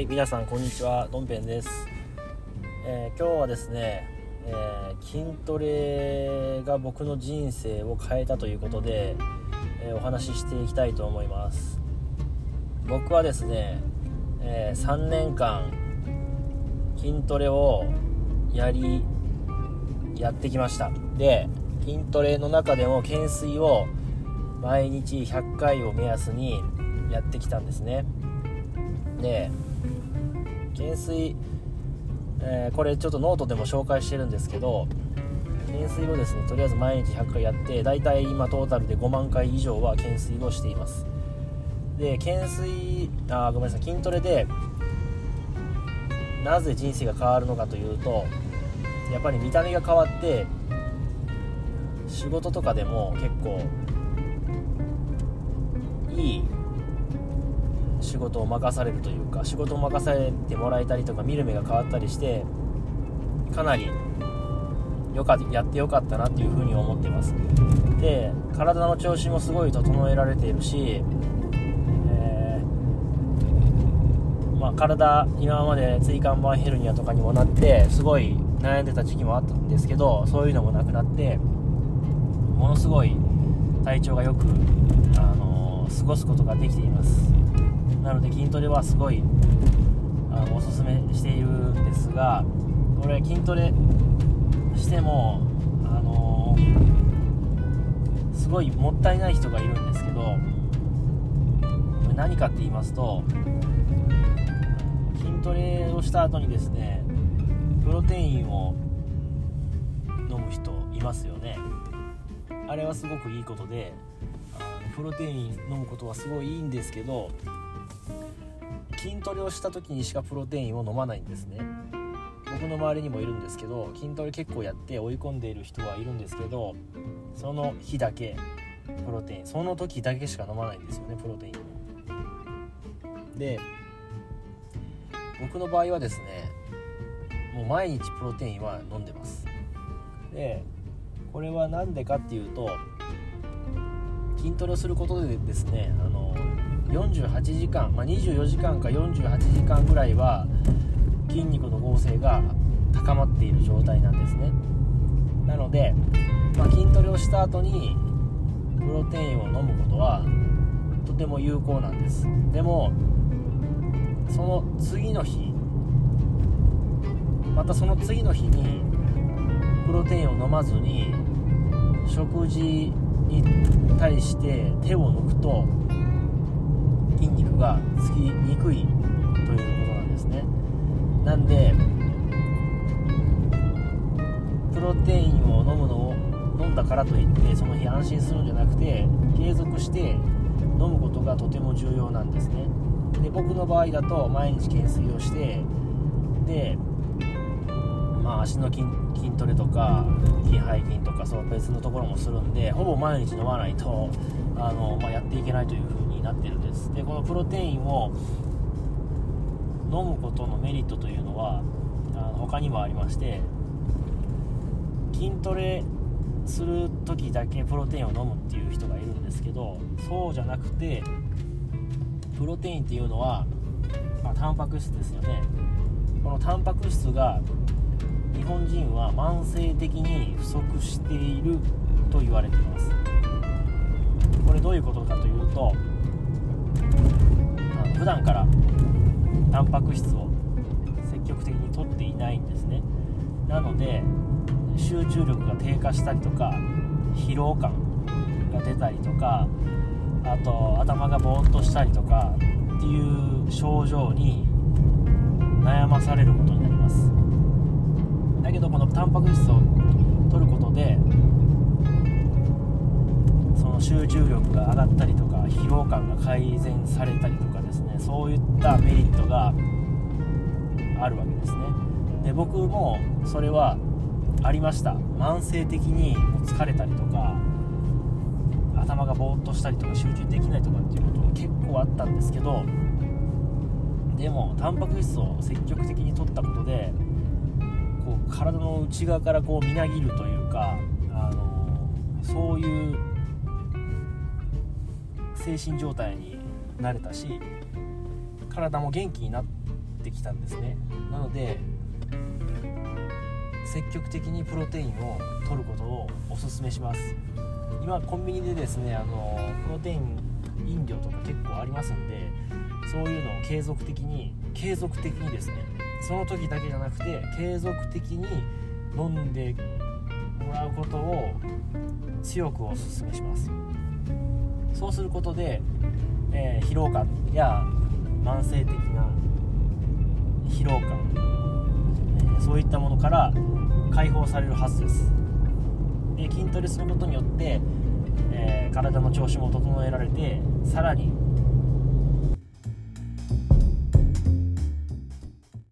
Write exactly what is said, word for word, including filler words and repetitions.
はい、皆さんこんにちは、どんぺんです。えー、今日はですね、えー、筋トレが僕の人生を変えたということで、えー、お話ししていきたいと思います。僕はですね、えー、さんねんかん筋トレをやりやってきました。で、筋トレの中でも懸垂を毎日ひゃっかいを目安にやってきたんですね。で、懸垂、えー、これちょっとノートでも紹介してるんですけど、懸垂をですね、とりあえず毎日ひゃっかいやって、だいたい今トータルでごまんかい以上は懸垂をしています。で、懸垂あごめんなさい筋トレでなぜ人生が変わるのかというと、やっぱり見た目が変わって仕事とかでも結構いい仕事を任されるというか、仕事を任されてもらえたりとか、見る目が変わったりして、かなりよかやってよかったなっていうふうに思ってます。で、体の調子もすごい整えられているし、えーまあ、体今まで椎間板ヘルニアとかにもなってすごい悩んでた時期もあったんですけど、そういうのもなくなって、ものすごい体調がよく、あのー、過ごすことができています。なので筋トレはすごいあのおすすめしているんですが、これ筋トレしても、あのー、すごいもったいない人がいるんですけど、これ何かって言いますと、筋トレをした後にですね、プロテインを飲む人いますよね。あれはすごくいいことで、あのプロテイン飲むことはすごいいいんですけど、筋トレをした時にしかプロテインを飲まないんですね。僕の周りにもいるんですけど、筋トレ結構やって追い込んでいる人はいるんですけど、その日だけプロテイン、その時だけしか飲まないんですよね、プロテイン。で、僕の場合はですね、もう毎日プロテインは飲んでます。で、これはなんでかっていうと、筋トレをすることでですね、あのよんじゅうはちじかん、まあ、にじゅうよじかんかよんじゅうはちじかんぐらいは筋肉の合成が高まっている状態なんですね。なので、まあ、筋トレをした後にプロテインを飲むことはとても有効なんです。でもその次の日、またその次の日にプロテインを飲まずに食事に対して手を抜くと筋肉がつきにくいということなんですね。なんでプロテインを飲むのを飲んだからといってその日安心するんじゃなくて、継続して飲むことがとても重要なんですね。で、僕の場合だと毎日懸垂をして、で、まあ、足の 筋, 筋トレとか筋背筋とか、そう別のところもするんで、ほぼ毎日飲まないとあの、まあ、やっていけないというふうになってるんです。で、このプロテインを飲むことのメリットというのはあの他にもありまして、筋トレする時だけプロテインを飲むっていう人がいるんですけど、そうじゃなくてプロテインっていうのは、まあ、タンパク質ですよね。このタンパク質が日本人は慢性的に不足していると言われています。これどういうことかというと、あの普段からタンパク質を積極的に摂っていないんですね。なので集中力が低下したりとか、疲労感が出たりとか、あと頭がぼーっとしたりとかっていう症状に悩まされることになります。だけどこのタンパク質を摂ることで、その集中力が上がったりとか、疲労感が改善されたりとかですね、そういったメリットがあるわけですね。で、僕もそれはありました。慢性的に疲れたりとか、頭がぼーっとしたりとか、集中できないとかっていうことも結構あったんですけど、でもタンパク質を積極的に摂ったことで、体の内側からこうみなぎるというか、あのそういう精神状態になれたし、体も元気になっってきたんですね。なので積極的にプロテインを摂ることをお勧めします。今コンビニでですねあのプロテイン飲料とか結構ありますんで、そういうのを継続的に継続的にですね、その時だけじゃなくて継続的に飲んでもらうことを強くお勧めします。そうすることで、えー、疲労感や慢性的な疲労感、えー、そういったものから解放されるはずです。で筋トレすることによって、えー、体の調子も整えられて、さらに